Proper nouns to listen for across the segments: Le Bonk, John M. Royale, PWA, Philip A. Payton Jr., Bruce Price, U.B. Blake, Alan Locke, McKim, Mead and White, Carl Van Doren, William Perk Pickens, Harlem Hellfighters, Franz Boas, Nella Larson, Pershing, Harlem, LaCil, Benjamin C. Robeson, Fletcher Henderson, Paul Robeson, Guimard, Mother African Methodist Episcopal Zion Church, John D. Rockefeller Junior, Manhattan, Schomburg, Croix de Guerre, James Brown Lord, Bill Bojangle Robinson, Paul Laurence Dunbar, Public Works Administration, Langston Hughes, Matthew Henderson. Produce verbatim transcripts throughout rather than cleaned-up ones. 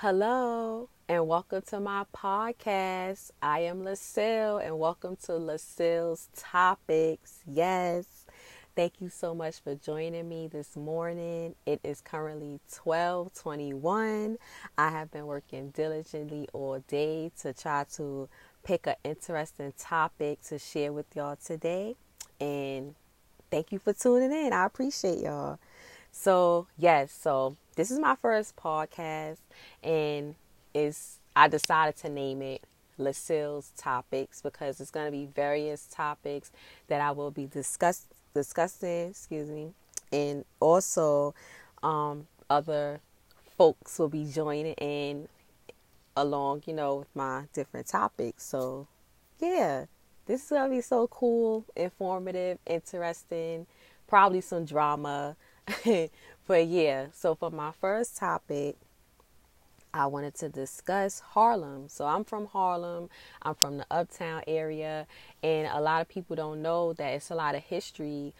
Hello and welcome to my podcast. I am LaCil and welcome to LaCil's Topics. Yes, thank you so much for joining me this morning. It is currently twelve twenty-one. I have been working diligently all day to try to pick an interesting topic to share with y'all today. And thank you for tuning in. I appreciate y'all. So yes, so this is my first podcast, and is I decided to name it LaCil's Topics because it's going to be various topics that I will be discuss, discussing, excuse me, and also um, other folks will be joining in along, you know, with my different topics. So yeah, this is going to be so cool, informative, interesting, probably some drama. But yeah, so for my first topic, I wanted to discuss Harlem. So I'm from Harlem. I'm from the Uptown area. And a lot of people don't know that it's a lot of history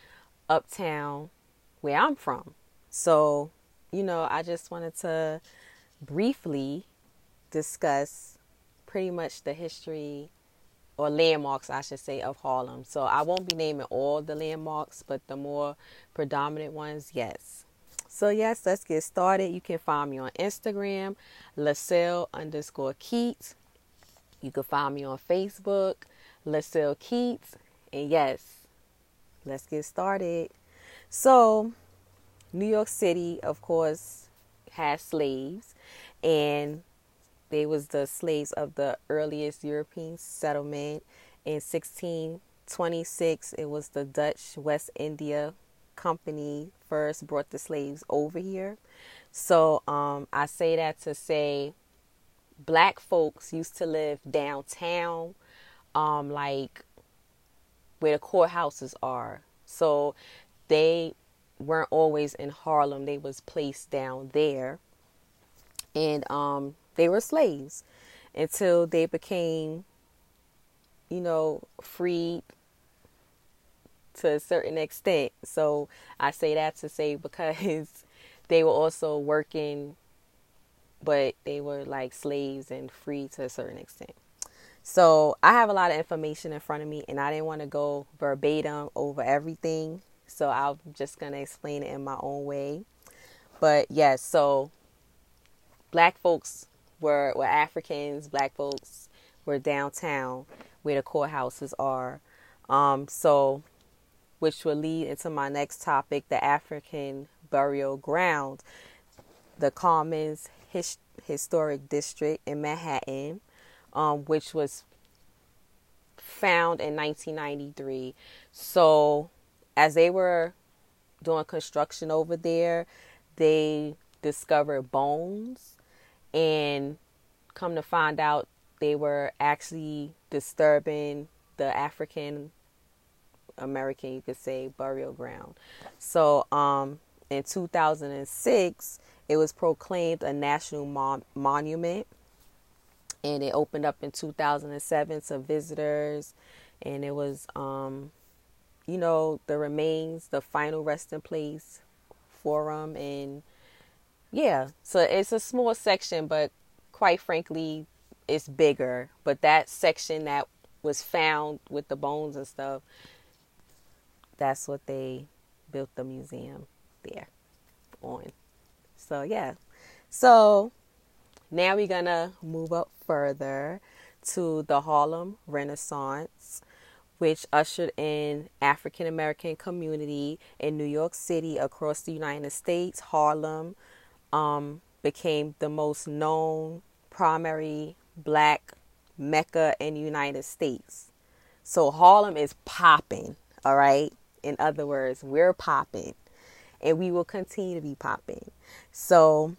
uptown where I'm from. So, you know, I just wanted to briefly discuss pretty much the history or landmarks, I should say, of Harlem. So I won't be naming all the landmarks, but the more predominant ones, yes. So yes, let's get started. You can find me on Instagram, LaCil underscore Keats. You can find me on Facebook, LaCil Keats. And yes, let's get started. So New York City, of course, has slaves, and they was the slaves of the earliest European settlement. In sixteen twenty-six, it was the Dutch West India Company first brought the slaves over here. So um, I say that to say black folks used to live downtown, um, like where the courthouses are. So they weren't always in Harlem. They was placed down there, and um, they were slaves until they became, you know, freed to a certain extent. So I say that to say because they were also working, but they were like slaves and free to a certain extent. So I have a lot of information in front of me, and I didn't want to go verbatim over everything. So I'm just going to explain it in my own way. But yes, yeah, so black folks were, were Africans. Black folks were downtown where the courthouses are. Um, so which will lead into my next topic, the African burial ground, the Commons Hist- Historic District in Manhattan, um, which was found in nineteen ninety-three. So as they were doing construction over there, they discovered bones, and come to find out they were actually disturbing the African American, you could say, burial ground. So um, in two thousand six, it was proclaimed a national mon- monument, and it opened up in two thousand seven to visitors, and it was, um, you know, the remains, the final resting place forum, and yeah, so it's a small section, but quite frankly, it's bigger. But that section that was found with the bones and stuff, that's what they built the museum there on. So, yeah. So, now we're going to move up further to the Harlem Renaissance, which ushered in African-American community in New York City across the United States. Harlem um, became the most known primary black mecca in the United States. So, Harlem is popping, all right? In other words, we're popping, and we will continue to be popping. So,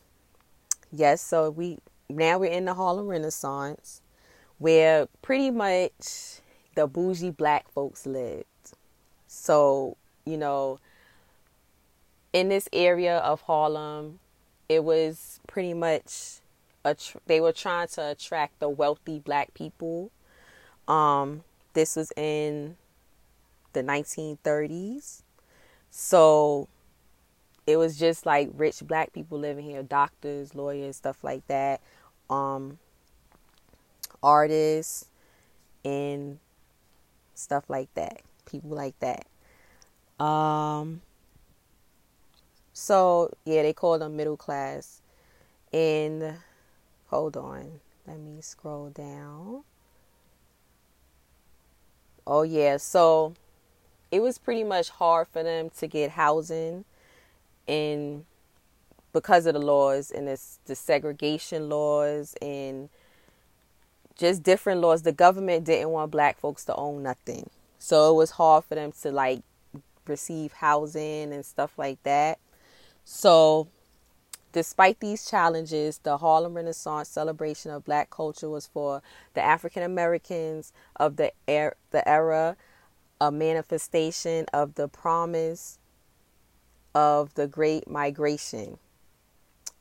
yes, so we now we're in the Harlem Renaissance, where pretty much the bougie black folks lived. So, you know, in this area of Harlem, it was pretty much a tr- they were trying to attract the wealthy black people. Um, this was in the nineteen thirties. So it was just like rich black people living here, doctors, lawyers, stuff like that, um, artists and stuff like that, people like that. Um, so yeah, they called them middle class. And hold on, let me scroll down. Oh yeah, so it was pretty much hard for them to get housing, and because of the laws and the, the segregation laws and just different laws, the government didn't want black folks to own nothing. So it was hard for them to like receive housing and stuff like that. So despite these challenges, the Harlem Renaissance celebration of black culture was for the African Americans of the er- the era, a manifestation of the promise of the Great Migration.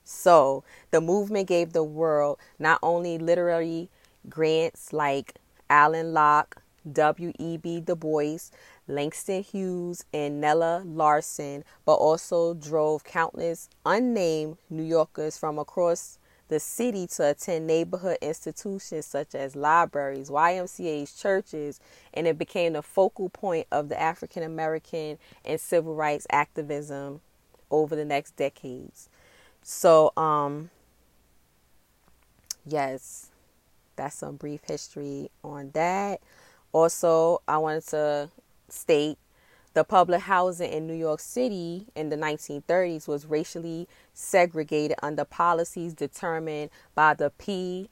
So the movement gave the world not only literary grants like Alan Locke, W E B. Du Bois, Langston Hughes, and Nella Larson, but also drove countless unnamed New Yorkers from across the city to attend neighborhood institutions such as libraries, Y M C A's, churches, and it became the focal point of the African American and civil rights activism over the next decades. So, um, yes, that's some brief history on that. Also, I wanted to state the public housing in New York City in the nineteen thirties was racially segregated under policies determined by the P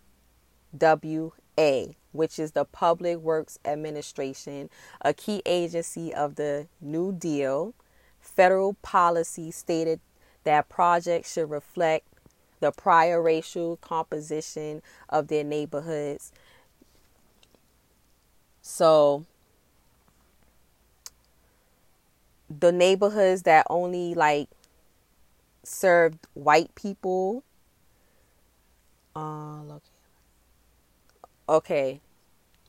W A, which is the Public Works Administration, a key agency of the New Deal. Federal policy stated that projects should reflect the prior racial composition of their neighborhoods. So the neighborhoods that only like served white people. Uh, okay.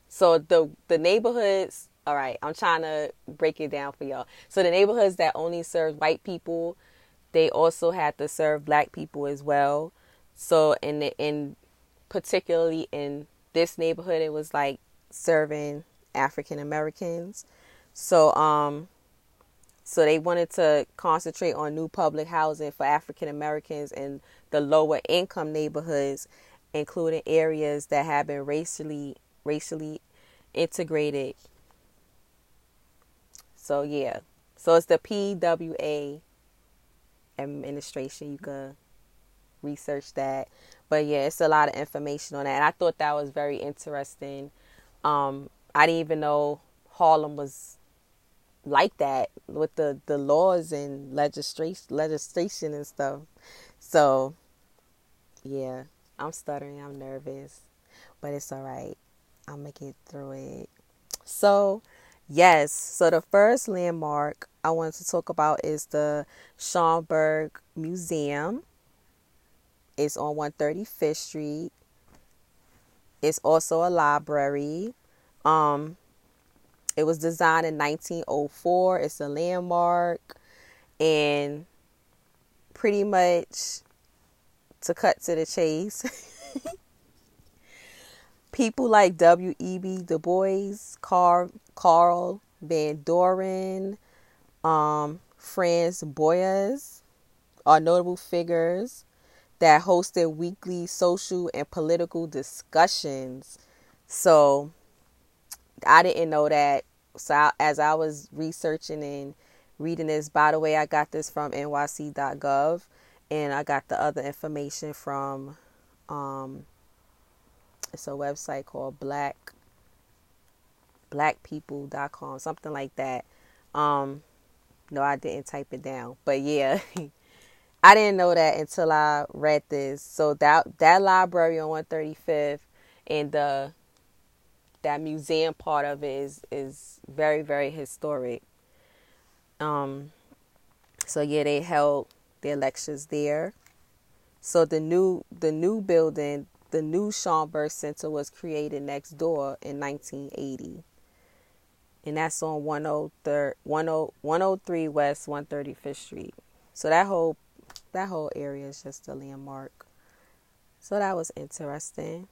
So the the neighborhoods. All right, I'm trying to break it down for y'all. So the neighborhoods that only served white people, they also had to serve black people as well. So in the, in particularly in this neighborhood, it was like serving African Americans. So um so they wanted to concentrate on new public housing for African Americans in the lower income neighborhoods, including areas that have been racially racially integrated. So yeah. So it's the P W A administration. You can research that. But yeah, it's a lot of information on that. And I thought that was very interesting. Um, I didn't even know Harlem was like that with the, the laws and legislation, legislation and stuff. So, yeah, I'm stuttering. I'm nervous, but it's all right. I'll make it through it. So, yes. So the first landmark I wanted to talk about is the Schomburg Museum. It's on one thirty-fifth Street. It's also a library. Um, it was designed in nineteen oh four. It's a landmark. And pretty much, to cut to the chase, people like W E B. Du Bois, Carl, Carl Van Doren, um, Franz Boas are notable figures that hosted weekly social and political discussions. So I didn't know that. So I, as I was researching and reading this, by the way, I got this from N Y C dot gov, and I got the other information from, um, it's a website called Black, black people dot com, something like that. Um, no, I didn't type it down, but yeah. I didn't know that until I read this. So that that library on one thirty-fifth and the that museum part of it is is very, very historic. Um, so yeah, they held their lectures there. So the new the new building, the new Schomburg Center, was created next door in nineteen eighty, and that's on one oh three West one thirty-fifth Street. So that whole that whole area is just a landmark. So that was interesting.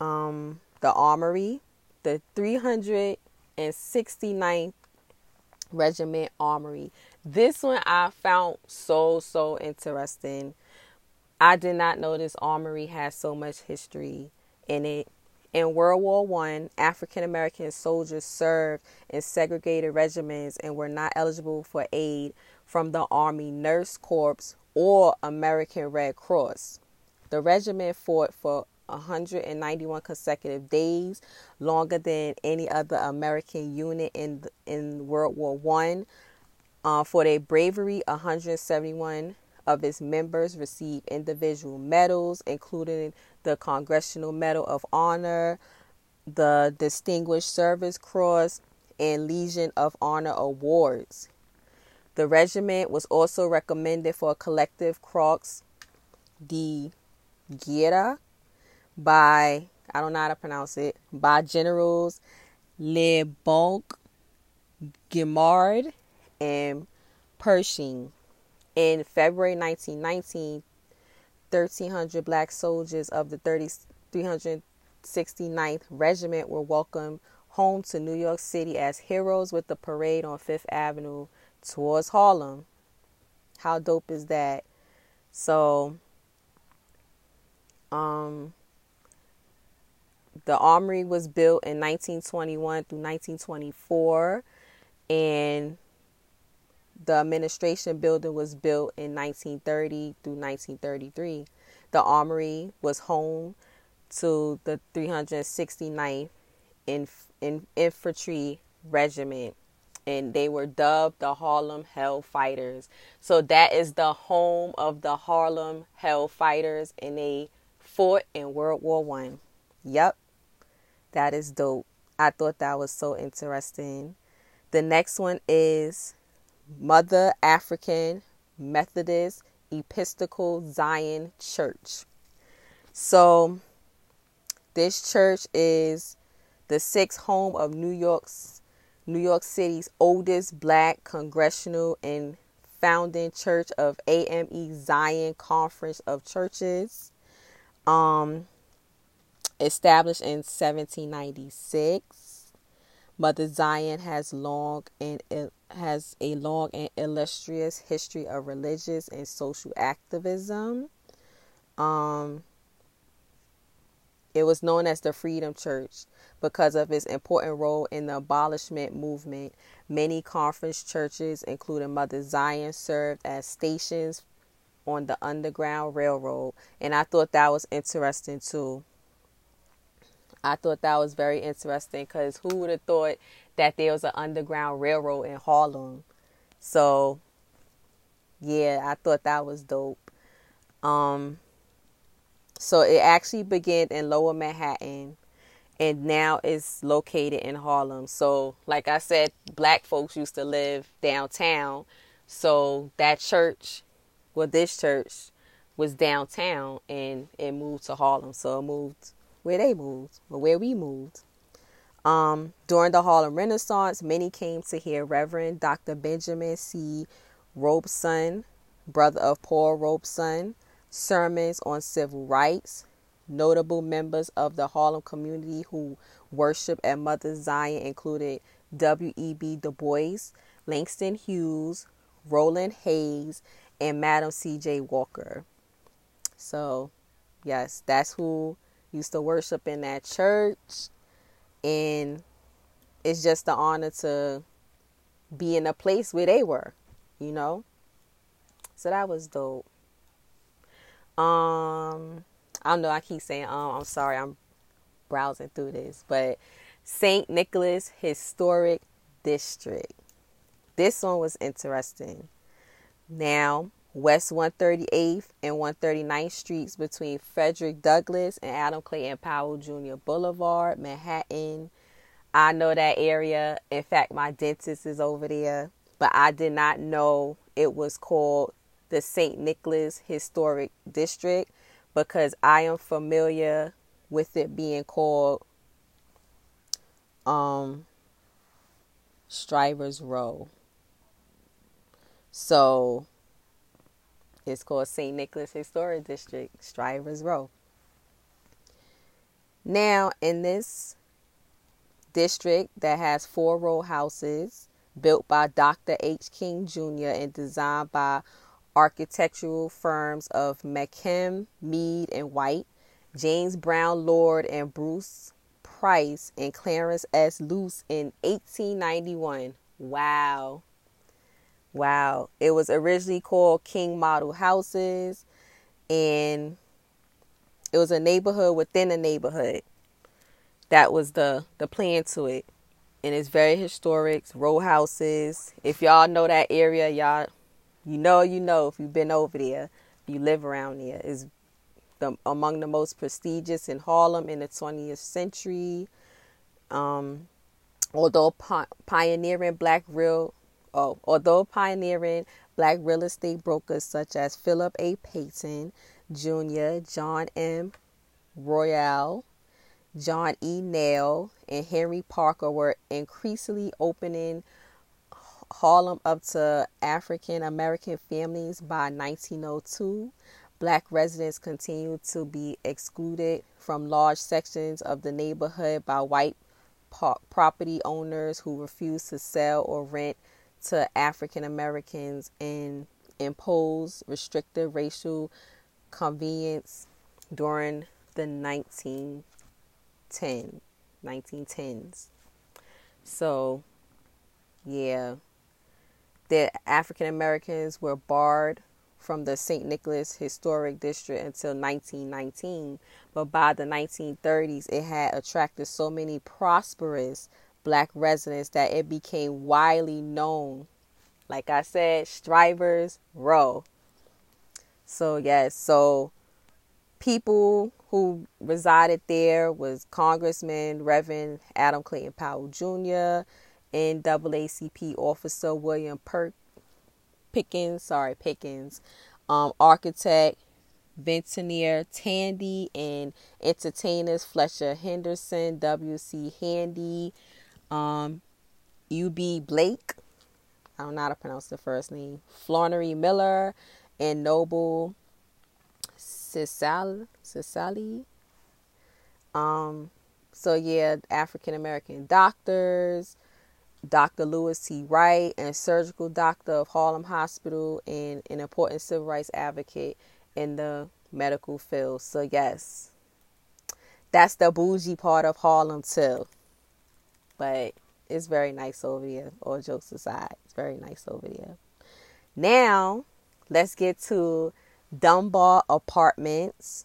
Um, the Armory, the three hundred sixty-ninth Regiment Armory. This one I found so, so interesting. I did not know this armory has so much history in it. In World War One, African-American soldiers served in segregated regiments and were not eligible for aid from the Army Nurse Corps or American Red Cross. The regiment fought for one hundred ninety-one consecutive days, longer than any other American unit in in World War One. Uh, for their bravery, one hundred seventy-one of its members received individual medals, including the Congressional Medal of Honor, the Distinguished Service Cross, and Legion of Honor awards. The regiment was also recommended for a collective Croix de Guerre by, I don't know how to pronounce it, by Generals Le Bonk, Guimard, and Pershing. In February nineteen nineteen, thirteen hundred black soldiers of the three hundred sixty-ninth Regiment were welcomed home to New York City as heroes with the parade on Fifth Avenue towards Harlem. How dope is that? So, um, the armory was built in nineteen twenty-one through nineteen twenty-four, and the administration building was built in nineteen thirty through nineteen thirty-three. The armory was home to the three hundred sixty-ninth Inf- Inf- Infantry Regiment, and they were dubbed the Harlem Hellfighters. So that is the home of the Harlem Hellfighters, and they fought in World War One. Yep, that is dope. I thought that was so interesting. The next one is Mother African Methodist Episcopal Zion Church. So this church is the sixth home of New York's New York City's oldest black congregational and founding church of A M E Zion Conference of Churches, um, established in seventeen ninety-six. Mother Zion has long and has a long and illustrious history of religious and social activism. Um, it was known as the Freedom Church because of its important role in the abolishment movement. Many conference churches, including Mother Zion, served as stations on the Underground Railroad. And I thought that was interesting too. I thought that was very interesting because who would have thought that there was an Underground Railroad in Harlem? So, yeah, I thought that was dope. Um, so it actually began in Lower Manhattan, and now it's located in Harlem. So, like I said, black folks used to live downtown. So that church, well, this church was downtown, and it moved to Harlem. So it moved where they moved, but where we moved. Um, during the Harlem Renaissance, many came to hear Reverend Doctor Benjamin C. Robeson, brother of Paul Robeson, sermons on civil rights. Notable members of the Harlem community who worship at Mother Zion included W E B. Du Bois, Langston Hughes, Roland Hayes, and Madam C J. Walker. So, yes, that's who used to worship in that church. And it's just an honor to be in a place where they were, you know. So that was dope. Um, I don't know. I keep saying, um, I'm sorry. I'm browsing through this. But Saint Nicholas Historic District. This one was interesting. Now, West one thirty-eighth and one thirty-ninth Streets between Frederick Douglass and Adam Clayton Powell Junior Boulevard, Manhattan. I know that area. In fact, my dentist is over there. But I did not know it was called the Saint Nicholas Historic District because I am familiar with it being called um, Strivers' Row. So it's called Saint Nicholas Historic District, Strivers' Row. Now, in this district that has four row houses built by Doctor H. King Junior and designed by architectural firms of McKim, Mead and White, James Brown Lord, and Bruce Price, and Clarence S. Luce in eighteen ninety-one. Wow. Wow. It was originally called King Model Houses, and it was a neighborhood within a neighborhood. That was the, the plan to it. And it's very historic, row houses. If y'all know that area, y'all, you know, you know, if you've been over there, if you live around there, it's the, among the most prestigious in Harlem in the twentieth century. Um, although pi- pioneering black real, oh, although pioneering black real estate brokers such as Philip A. Payton Junior, John M. Royale, John E. Nell, and Henry Parker were increasingly opening Harlem up to African American families by nineteen oh two. Black residents continued to be excluded from large sections of the neighborhood by white po- property owners who refused to sell or rent to African Americans and imposed restrictive racial convenience during the nineteen ten, nineteen tens. So, yeah, the African Americans were barred from the Saint Nicholas Historic District until nineteen nineteen, but by the nineteen thirties, it had attracted so many prosperous black residents that it became widely known. Like I said, Strivers' Row. So, yes, so people who resided there was Congressman Reverend Adam Clayton Powell Junior and double A C P officer William Perk Pickens, sorry, Pickens, um, architect, vintner Tandy, and entertainers Fletcher Henderson, W C Handy, um, U B Blake, I don't know how to pronounce the first name, Flannery Miller, and Noble Sisal, Sisali. Um, so yeah, African-American doctors, Doctor Lewis T. Wright, and surgical doctor of Harlem Hospital, and an important civil rights advocate in the medical field. So yes, that's the bougie part of Harlem too. But it's very nice over there, all jokes aside. It's very nice over there. Now, let's get to Dunbar Apartments.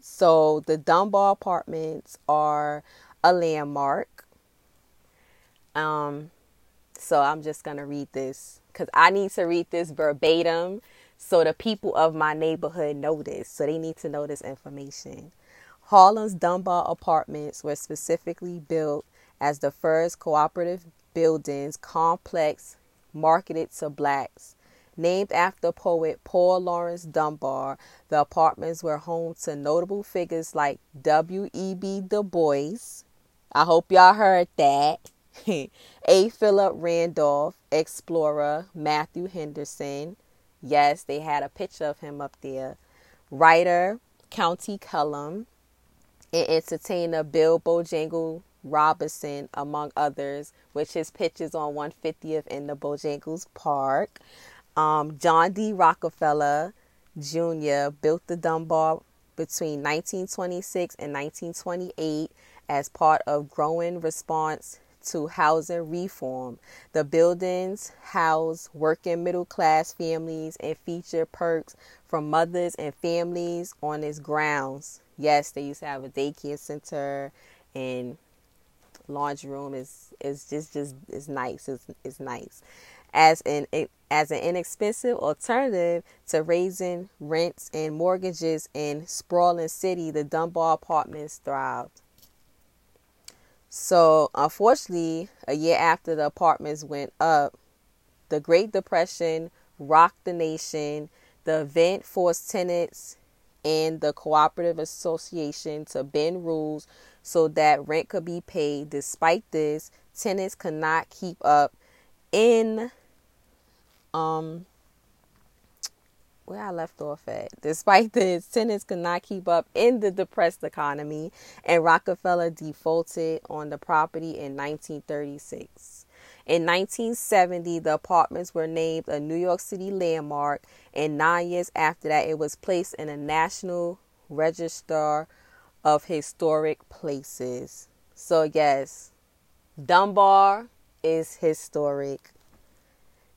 So the Dunbar Apartments are a landmark. Um, so I'm just going to read this because I need to read this verbatim so the people of my neighborhood know this. So they need to know this information. Harlem's Dunbar Apartments were specifically built as the first cooperative buildings complex marketed to blacks. Named after poet Paul Laurence Dunbar, the apartments were home to notable figures like W E B Du Bois. I hope y'all heard that. A. Philip Randolph, explorer Matthew Henderson. Yes, they had a picture of him up there. Writer County Cullum, and entertainer Bill Bojangle Robinson, among others, which his picture's on one hundred fiftieth in the Bojangles Park. Um, John D. Rockefeller Junior built the Dunbar between nineteen twenty-six and nineteen twenty-eight as part of growing response to housing reform. The buildings house working middle class families and feature perks from mothers and families on its grounds. Yes, they used to have a daycare center and laundry room. Is is just just is nice. It's, it's nice. As an as an inexpensive alternative to raising rents and mortgages in sprawling city, the Dunbar Apartments thrived. So, unfortunately, a year after the apartments went up, the Great Depression rocked the nation. The event forced tenants and the cooperative association to bend rules so that rent could be paid. Despite this, tenants could not keep up in Um, where I left off at. Despite this, tenants could not keep up in the depressed economy, and Rockefeller defaulted on the property in nineteen thirty-six. In nineteen seventy, the apartments were named a New York City landmark, and nine years after that, it was placed in the National Register of Historic Places. So yes, Dunbar is historic.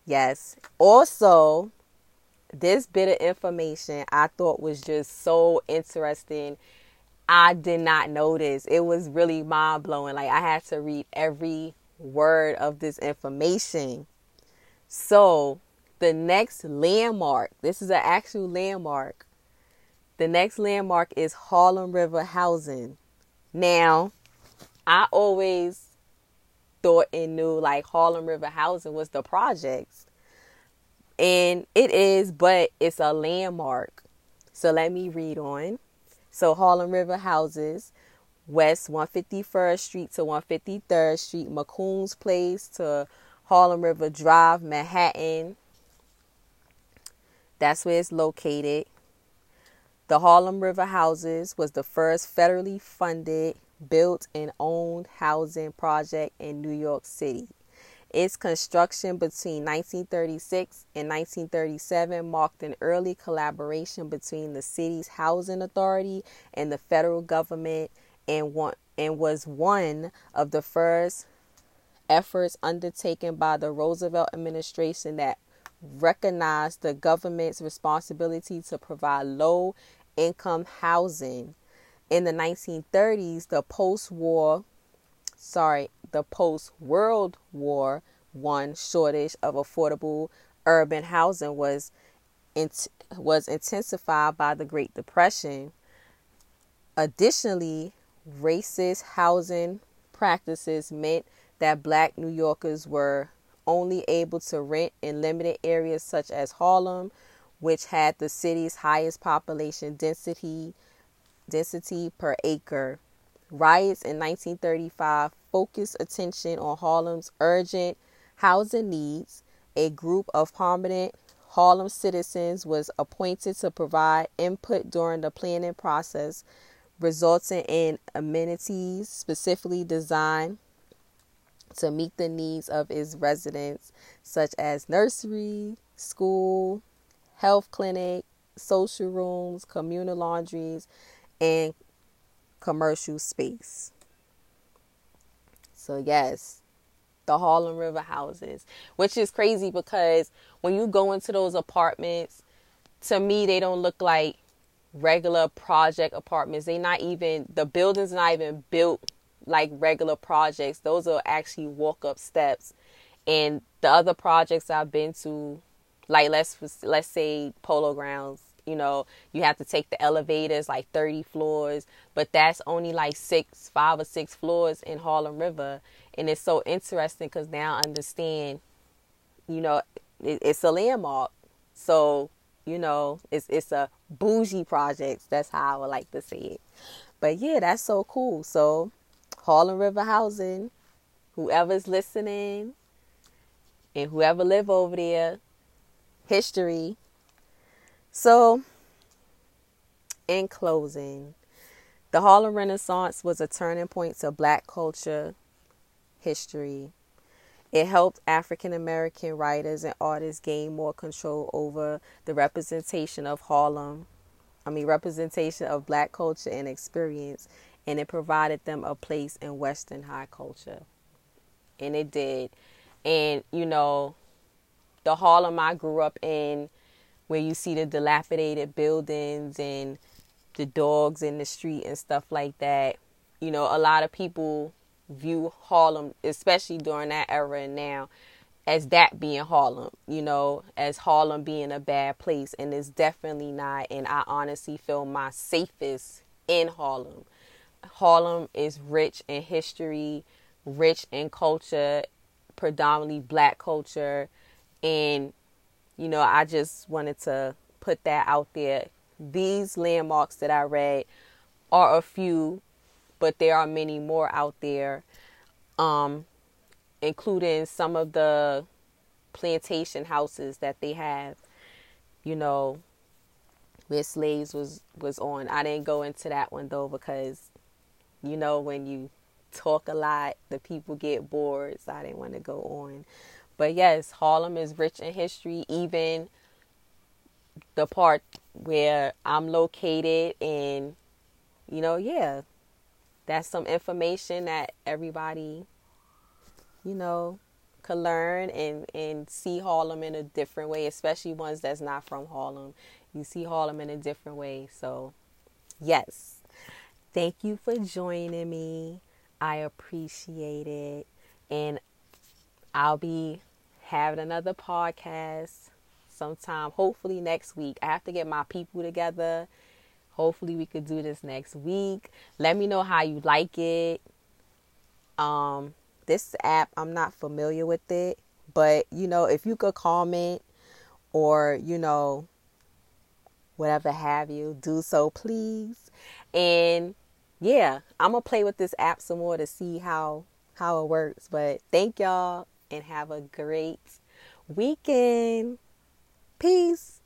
Yes. Also, this bit of information I thought was just so interesting. I did not know this. It was really mind-blowing. Like, I had to read every word of this information. So, the next landmark, this is an actual landmark. The next landmark is Harlem River Houses. Now, I always thought and knew, like, Harlem River Houses was the projects. And it is, but it's a landmark. So let me read on. So Harlem River Houses, West one fifty-first Street to one fifty-third Street, McCoon's Place to Harlem River Drive, Manhattan. That's where it's located. The Harlem River Houses was the first federally funded, built and owned housing project in New York City. Its construction between nineteen thirty-six and nineteen thirty-seven marked an early collaboration between the city's housing authority and the federal government, and one, and was one of the first efforts undertaken by the Roosevelt administration that recognized the government's responsibility to provide low-income housing. In the nineteen thirties, the post-war Sorry, the post-World War One shortage of affordable urban housing was int- was intensified by the Great Depression. Additionally, racist housing practices meant that Black New Yorkers were only able to rent in limited areas such as Harlem, which had the city's highest population density density per acre. Riots in nineteen thirty-five focused attention on Harlem's urgent housing needs. A group of prominent Harlem citizens was appointed to provide input during the planning process, resulting in amenities specifically designed to meet the needs of its residents, such as nursery, school, health clinic, social rooms, communal laundries, and commercial space. So yes, the Harlem River Houses, which is crazy because when you go into those apartments, to me they don't look like regular project apartments. They not even, the building's not even built like regular projects. Those are actually walk up steps. And the other projects I've been to, like let's let's say Polo Grounds, you know, you have to take the elevators like thirty floors, but that's only like six, five or six floors in Harlem River. And it's so interesting because now I understand, you know, it, it's a landmark. So, you know, it's it's a bougie project. That's how I would like to say it. But yeah, that's so cool. So Harlem River Housing, whoever's listening and whoever live over there, history. So, in closing, the Harlem Renaissance was a turning point to Black culture history. It helped African American writers and artists gain more control over the representation of Harlem, I mean, representation of Black culture and experience, and it provided them a place in Western high culture. And it did. And, you know, the Harlem I grew up in, where you see the dilapidated buildings and the dogs in the street and stuff like that. You know, a lot of people view Harlem, especially during that era and now, as that being Harlem, you know, as Harlem being a bad place. And it's definitely not. And I honestly feel my safest in Harlem. Harlem is rich in history, rich in culture, predominantly Black culture. And you know, I just wanted to put that out there. These landmarks that I read are a few, but there are many more out there, um, including some of the plantation houses that they have, you know, where slaves was, was on. I didn't go into that one, though, because, you know, when you talk a lot, the people get bored, so I didn't want to go on. But yes, Harlem is rich in history, even the part where I'm located. And, you know, yeah, that's some information that everybody, you know, could learn and, and see Harlem in a different way, especially ones that's not from Harlem. You see Harlem in a different way. So, yes, thank you for joining me. I appreciate it. And I'll be having another podcast sometime, hopefully next week. I have to get my people together. Hopefully we could do this next week. Let me know how you like it. Um, this app, I'm not familiar with it, but, you know, if you could comment or, you know, whatever have you, do so, please. And yeah, I'm going to play with this app some more to see how, how it works. But thank y'all and have a great weekend. Peace.